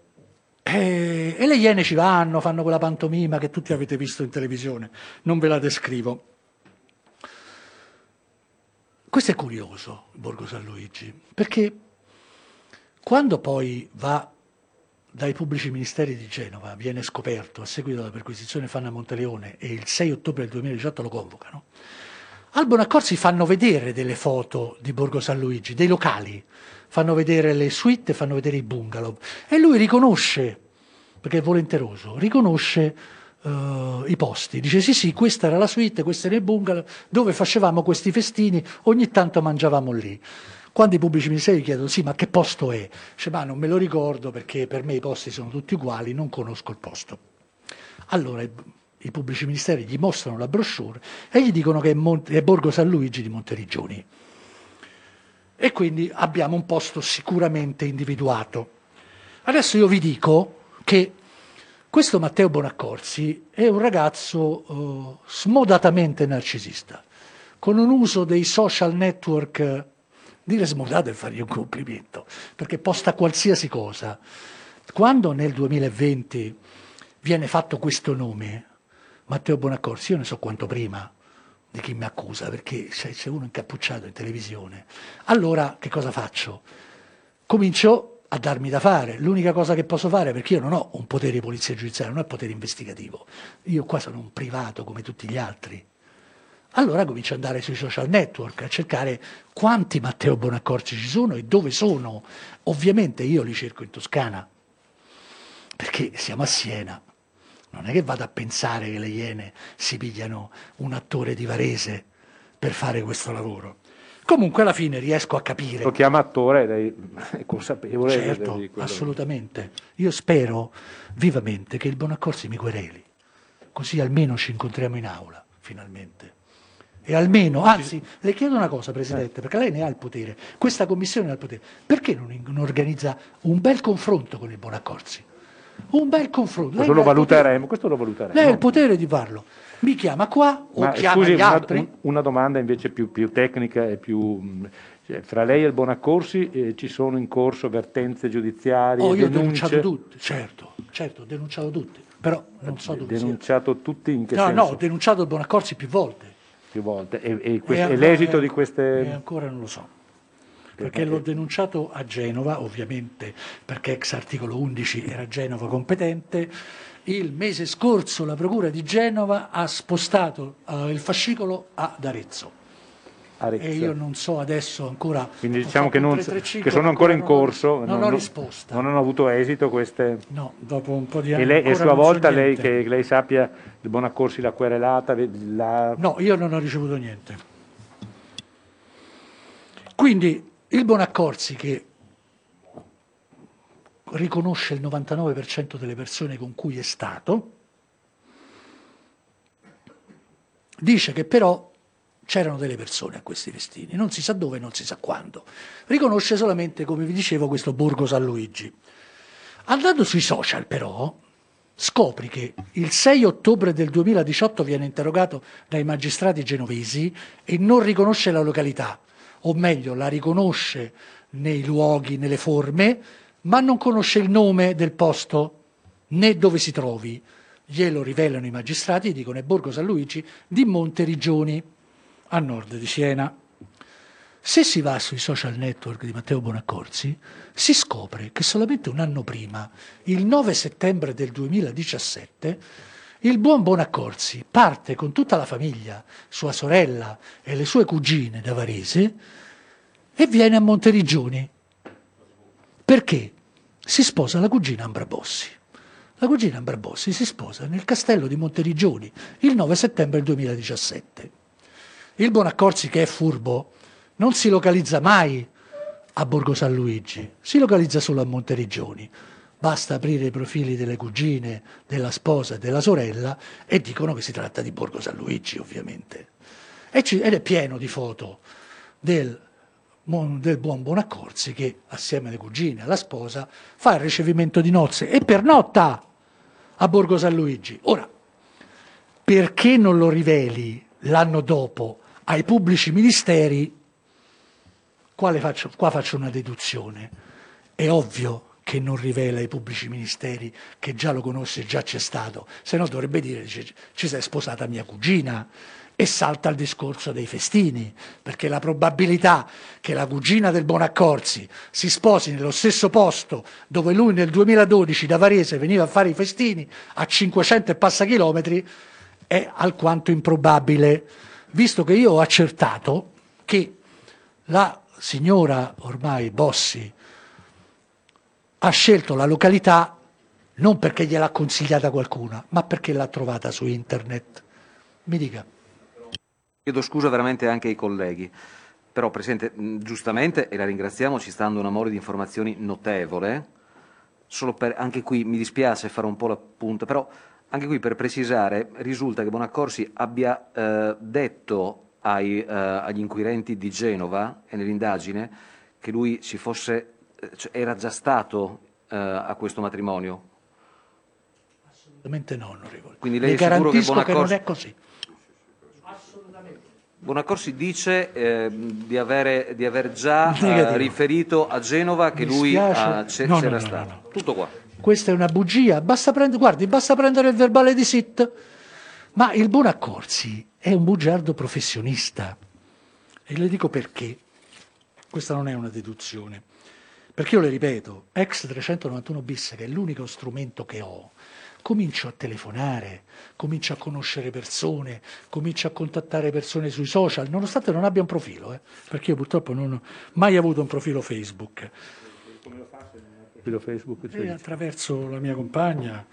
e le Iene ci vanno, fanno quella pantomima che tutti avete visto in televisione, non ve la descrivo. Questo è curioso, Borgo San Luigi, perché quando poi va dai pubblici ministeri di Genova, viene scoperto a seguito della perquisizione fatta a Monteleone, e il 6 ottobre del 2018 lo convocano, al Bonaccorsi fanno vedere delle foto di Borgo San Luigi, dei locali, fanno vedere le suite, fanno vedere i bungalow, e lui riconosce, perché è volenteroso, riconosce i posti. Dice sì, questa era la suite, questo era il bungalow dove facevamo questi festini, ogni tanto mangiavamo lì. Quando i pubblici ministeri chiedono sì, ma che posto è? Dice ma non me lo ricordo perché per me i posti sono tutti uguali, non conosco il posto. Allora i pubblici ministeri gli mostrano la brochure e gli dicono che è Borgo San Luigi di Monteriggioni. E quindi abbiamo un posto sicuramente individuato. Adesso io vi dico che questo Matteo Bonaccorsi è un ragazzo smodatamente narcisista, con un uso dei social network, dire smodato e fargli un complimento, perché posta qualsiasi cosa. Quando nel 2020 viene fatto questo nome, Matteo Bonaccorsi, io ne so quanto prima di chi mi accusa, perché c'è uno incappucciato in televisione. Allora che cosa faccio? Comincio a darmi da fare. L'unica cosa che posso fare, perché io non ho un potere di polizia giudiziaria, non ho un potere investigativo. Io qua sono un privato come tutti gli altri. Allora comincio ad andare sui social network a cercare quanti Matteo Bonaccorsi ci sono e dove sono. Ovviamente io li cerco in Toscana, perché siamo a Siena. Non è che vado a pensare che le Iene si pigliano un attore di Varese per fare questo lavoro. Comunque alla fine riesco a capire. Lo chiama attore ed è consapevole. Certo, assolutamente. Io spero vivamente che il Bonaccorsi mi quereli, così almeno ci incontriamo in aula, finalmente. E almeno, anzi, le chiedo una cosa, Presidente, perché lei ne ha il potere, questa Commissione ha il potere. Perché non organizza un bel confronto con il Bonaccorsi? Un bel confronto. Questo lo valuteremo, Lei ha il potere di farlo. Mi chiama qua o chiama gli altri? Una domanda invece più tecnica e più... Cioè, fra lei e il Bonaccorsi ci sono in corso vertenze giudiziarie, denunce? Io ho denunciato tutti, certo, ho denunciato tutti, però non so dove denunciato sia. Tutti in che senso? No, ho denunciato il Bonaccorsi più volte. E l'esito di queste... ancora non lo so. Perché l'ho denunciato a Genova, ovviamente, perché ex articolo 11 era Genova competente. Il mese scorso la Procura di Genova ha spostato il fascicolo ad Arezzo. E io non so adesso ancora... Quindi diciamo che, sono ancora in corso. Non ho risposta. Non hanno avuto esito queste... No, dopo un po' di anni. E a sua volta lei, che lei sappia, il Bonaccorsi l'ha querelata? No, io non ho ricevuto niente. Quindi... Il Bonaccorsi, che riconosce il 99% delle persone con cui è stato, dice che però c'erano delle persone a questi festini, non si sa dove, non si sa quando. Riconosce solamente, come vi dicevo, questo Borgo San Luigi. Andando sui social però, scopri che il 6 ottobre del 2018 viene interrogato dai magistrati genovesi e non riconosce la località. O meglio, la riconosce nei luoghi, nelle forme, ma non conosce il nome del posto né dove si trovi. Glielo rivelano i magistrati e dicono è Borgo San Luigi di Monteriggioni, a nord di Siena. Se si va sui social network di Matteo Bonaccorsi, si scopre che solamente un anno prima, il 9 settembre del 2017, il buon Bonaccorsi parte con tutta la famiglia, sua sorella e le sue cugine da Varese, e viene a Monteriggioni, perché si sposa la cugina Ambra Bossi. La cugina Ambra Bossi si sposa nel castello di Monteriggioni il 9 settembre 2017. Il Bonaccorsi, che è furbo, non si localizza mai a Borgo San Luigi, si localizza solo a Monteriggioni. Basta aprire i profili delle cugine, della sposa e della sorella e dicono che si tratta di Borgo San Luigi, ovviamente. Ed è pieno di foto del buon Bonaccorsi che, assieme alle cugine e alla sposa, fa il ricevimento di nozze e pernotta a Borgo San Luigi. Ora, perché non lo riveli l'anno dopo ai pubblici ministeri? Qua faccio una deduzione. È ovvio che non rivela ai pubblici ministeri che già lo conosce, già c'è stato, se no dovrebbe dire ci sei sposata mia cugina, e salta il discorso dei festini, perché la probabilità che la cugina del Bonaccorsi si sposi nello stesso posto dove lui nel 2012 da Varese veniva a fare i festini a 500 e passa chilometri è alquanto improbabile, visto che io ho accertato che la signora ormai Bossi ha scelto la località non perché gliel'ha consigliata qualcuno, ma perché l'ha trovata su internet. Mi dica. Chiedo scusa veramente anche ai colleghi, però Presidente, giustamente, e la ringraziamo, ci sta dando un amore di informazioni notevole, solo per, anche qui mi dispiace fare un po' la punta, però anche qui per precisare risulta che Bonaccorsi abbia detto agli inquirenti di Genova e nell'indagine che lui si fosse, cioè, era già stato a questo matrimonio. Assolutamente no, onorevole. Quindi lei è sicuro che Bonaccorsi... non è così. Bonaccorsi dice di aver già riferito a Genova che lui c'era stato. No. Tutto qua. Questa è una bugia. Basta prendere il verbale di SIT. Ma il Bonaccorsi è un bugiardo professionista. E le dico perché. Questa non è una deduzione. Perché io le ripeto, ex 391 bis, che è l'unico strumento che ho, comincio a telefonare, comincio a conoscere persone, comincio a contattare persone sui social, nonostante non abbia un profilo, perché io purtroppo non ho mai avuto un profilo Facebook. Come lo fa se non ha profilo Facebook? E attraverso la mia compagna,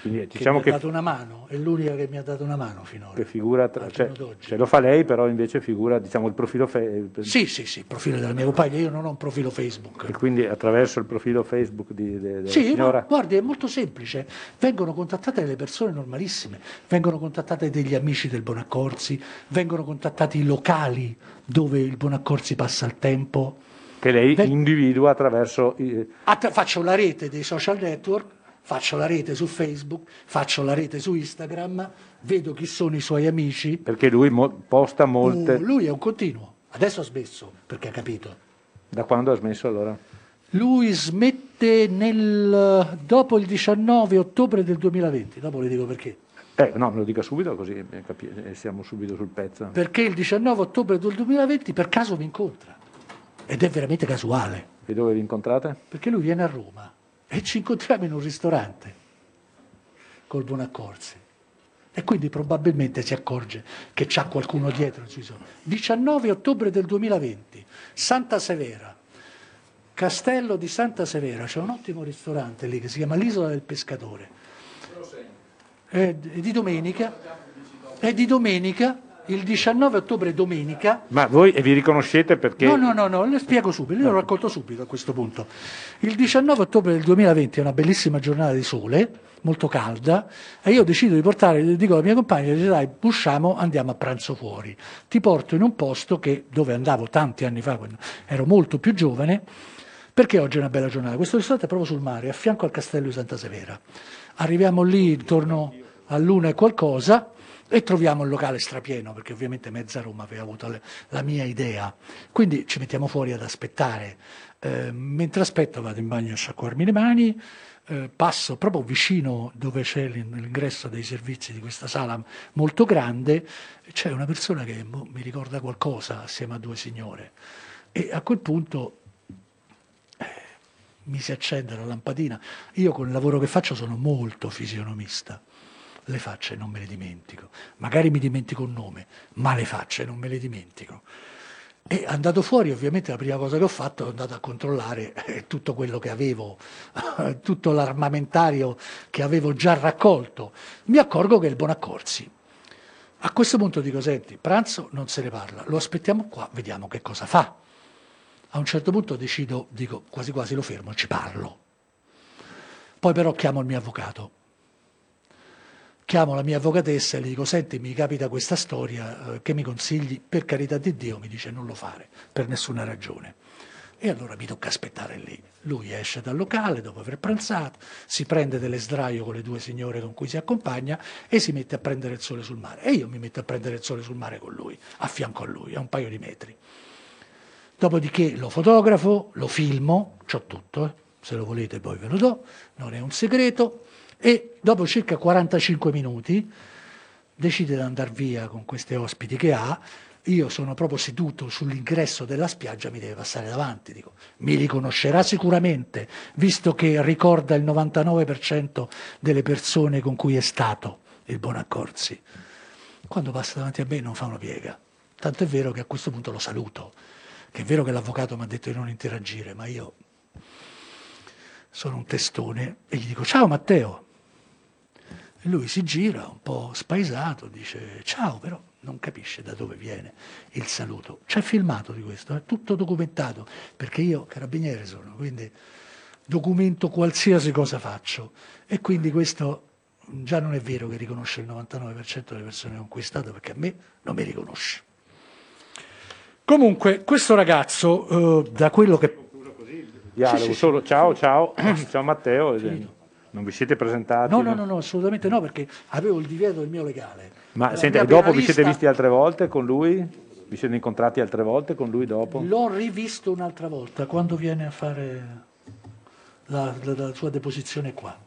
quindi, diciamo che mi ha dato una mano, è l'unica che mi ha dato una mano finora. Che figura, cioè, lo fa lei, però invece figura, diciamo, il profilo Facebook. Sì, il profilo della mia compagna, io non ho un profilo Facebook. E quindi attraverso il profilo Facebook della signora? Sì, guardi, è molto semplice, vengono contattate le persone normalissime, vengono contattate degli amici del Bonaccorsi, vengono contattati i locali dove il Bonaccorsi passa il tempo. Che lei individua attraverso... Faccio la rete dei social network, faccio la rete su Facebook, faccio la rete su Instagram, vedo chi sono i suoi amici. Perché lui posta molte... lui è un continuo, adesso ha smesso, perché ha capito. Da quando ha smesso allora? Lui smette dopo il 19 ottobre del 2020, dopo le dico perché. No, me lo dica subito così siamo subito sul pezzo. Perché il 19 ottobre del 2020 per caso mi incontra, ed è veramente casuale. E dove vi incontrate? Perché lui viene a Roma. E ci incontriamo in un ristorante col Bonaccorsi, e quindi probabilmente si accorge che c'ha qualcuno dietro. 19 ottobre del 2020, Santa Severa, Castello di Santa Severa, c'è un ottimo ristorante lì che si chiama l'Isola del Pescatore. È di domenica. Il 19 ottobre, domenica. Ma voi vi riconoscete perché... No, le spiego subito, io lo raccolto subito a questo punto. Il 19 ottobre del 2020 è una bellissima giornata di sole, molto calda, e io decido di portare, dico alla mia compagna, dai, usciamo, andiamo a pranzo fuori. Ti porto in un posto dove andavo tanti anni fa, quando ero molto più giovane, perché oggi è una bella giornata. Questo ristorante è proprio sul mare, a fianco al Castello di Santa Severa. Arriviamo lì intorno all'1 e qualcosa, e troviamo il locale strapieno, perché ovviamente mezza Roma aveva avuto la mia idea, quindi ci mettiamo fuori ad aspettare. Mentre aspetto vado in bagno a sciacquarmi le mani, passo proprio vicino dove c'è l'ingresso dei servizi di questa sala molto grande, c'è una persona che mi ricorda qualcosa assieme a due signore, e a quel punto mi si accende la lampadina. Io con il lavoro che faccio sono molto fisionomista. Le facce non me le dimentico, magari mi dimentico un nome, ma le facce non me le dimentico. E andato fuori, ovviamente la prima cosa che ho fatto è andato a controllare tutto quello che avevo, tutto l'armamentario che avevo già raccolto. Mi accorgo che è il Bonaccorsi. A questo punto dico, senti, pranzo non se ne parla, lo aspettiamo qua, vediamo che cosa fa. A un certo punto decido, dico, quasi quasi lo fermo, ci parlo. Poi però chiamo il mio avvocato. Chiamo la mia avvocatessa e le dico, senti, mi capita questa storia, che mi consigli? Per carità di Dio, mi dice, non lo fare, per nessuna ragione. E allora mi tocca aspettare lì. Lui esce dal locale dopo aver pranzato, si prende dell'esdraio con le due signore con cui si accompagna e si mette a prendere il sole sul mare. E io mi metto a prendere il sole sul mare con lui, a fianco a lui, a un paio di metri. Dopodiché lo fotografo, lo filmo, c'ho tutto, se lo volete poi ve lo do, non è un segreto. E dopo circa 45 minuti decide di andare via con questi ospiti che ha. Io sono proprio seduto sull'ingresso della spiaggia, mi deve passare davanti, dico, mi riconoscerà sicuramente, visto che ricorda il 99% delle persone con cui è stato il Bonaccorsi. Quando passa davanti a me non fa una piega, tanto è vero che a questo punto lo saluto, che è vero che l'avvocato mi ha detto di non interagire, ma io... sono un testone, e gli dico: ciao Matteo. E lui si gira un po' spaesato, dice ciao, però non capisce da dove viene il saluto. C'è filmato di questo, è tutto documentato, perché io carabiniere sono, quindi documento qualsiasi cosa faccio, e quindi questo già non è vero che riconosce il 99% delle persone conquistate, perché a me non mi riconosce. Comunque questo ragazzo, da quello che... Dialogo, sì, sì, solo sì. Ciao, ciao, ciao Matteo. Finito. Non vi siete presentati? No, no, no, no, assolutamente no, perché avevo il divieto del mio legale. Ma senta, dopo vi siete visti altre volte con lui? Vi siete incontrati altre volte con lui dopo? L'ho rivisto un'altra volta, quando viene a fare la sua deposizione qua.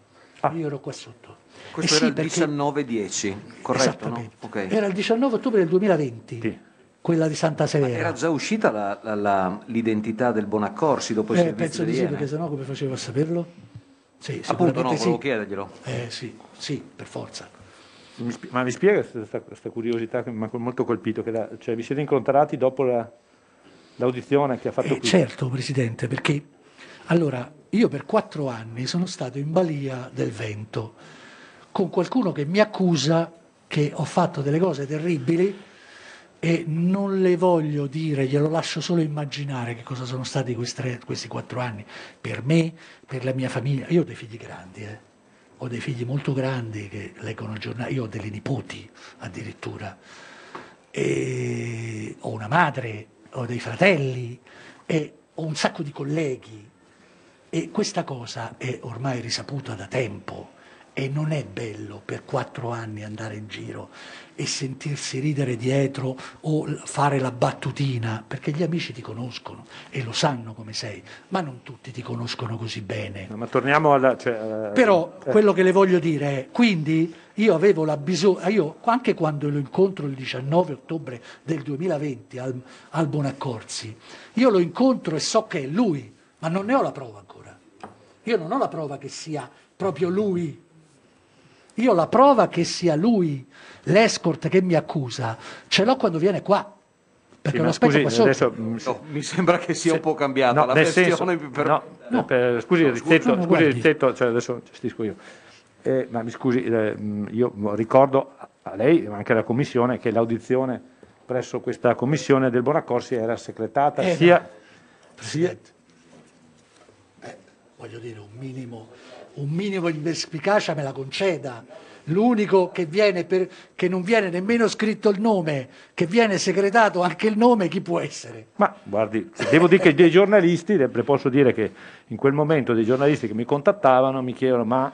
Ah. Io ero qua sotto. Questo era, sì, il 19-10, corretto? No? Okay. Era il 19 ottobre del 2020. Sì. Quella di Santa Severa. Era già uscita l'identità del Bonaccorsi dopo il servizio di Iene? Penso di sì, perché sennò come facevo a saperlo? Sì, appunto, no, volevo chiederglielo. Sì, sì, per forza. Ma mi spiega questa curiosità che mi ha molto colpito, che cioè, vi siete incontrati dopo l'audizione che ha fatto qui? Certo, Presidente, perché allora io per 4 anni sono stato in balia del vento con qualcuno che mi accusa che ho fatto delle cose terribili, e non le voglio dire, glielo lascio solo immaginare che cosa sono stati questi 4 anni per me, per la mia famiglia. Io ho dei figli grandi, ho dei figli molto grandi che leggono il giornale, io ho delle nipoti addirittura, e ho una madre, ho dei fratelli e ho un sacco di colleghi, e questa cosa è ormai risaputa da tempo. E non è bello per 4 anni andare in giro e sentirsi ridere dietro o fare la battutina, perché gli amici ti conoscono e lo sanno come sei, ma non tutti ti conoscono così bene. Ma torniamo alla... Cioè, però quello che le voglio dire è, quindi io avevo la bisogno, io anche quando lo incontro il 19 ottobre del 2020 al Bonaccorsi, io lo incontro e so che è lui, ma non ne ho la prova ancora. Io non ho la prova che sia proprio lui. Io la prova che sia lui, l'escort che mi accusa, ce l'ho quando viene qua. Perché lo aspetto qua sotto. No, mi sembra che sia un po' cambiata, no, la versione più per... No, no. Scusi, Rizzetto, cioè adesso gestisco io. Ma mi scusi, io ricordo a lei, ma anche alla Commissione, che l'audizione presso questa Commissione del Bonaccorsi era segretata sia... Presidente, voglio dire, un minimo di perspicacia me la conceda. L'unico che viene che non viene nemmeno scritto il nome, che viene segretato anche il nome, chi può essere? Ma guardi, devo dire che dei giornalisti, le posso dire che in quel momento dei giornalisti che mi contattavano mi chiedono, ma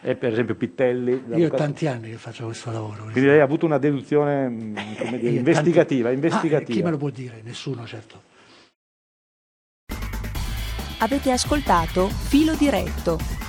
è per esempio Pittelli... Io ho tanti anni che faccio questo lavoro. Quindi lei ha avuto una deduzione, come dire, investigativa. Chi me lo può dire? Nessuno, certo. Avete ascoltato Filo Diretto.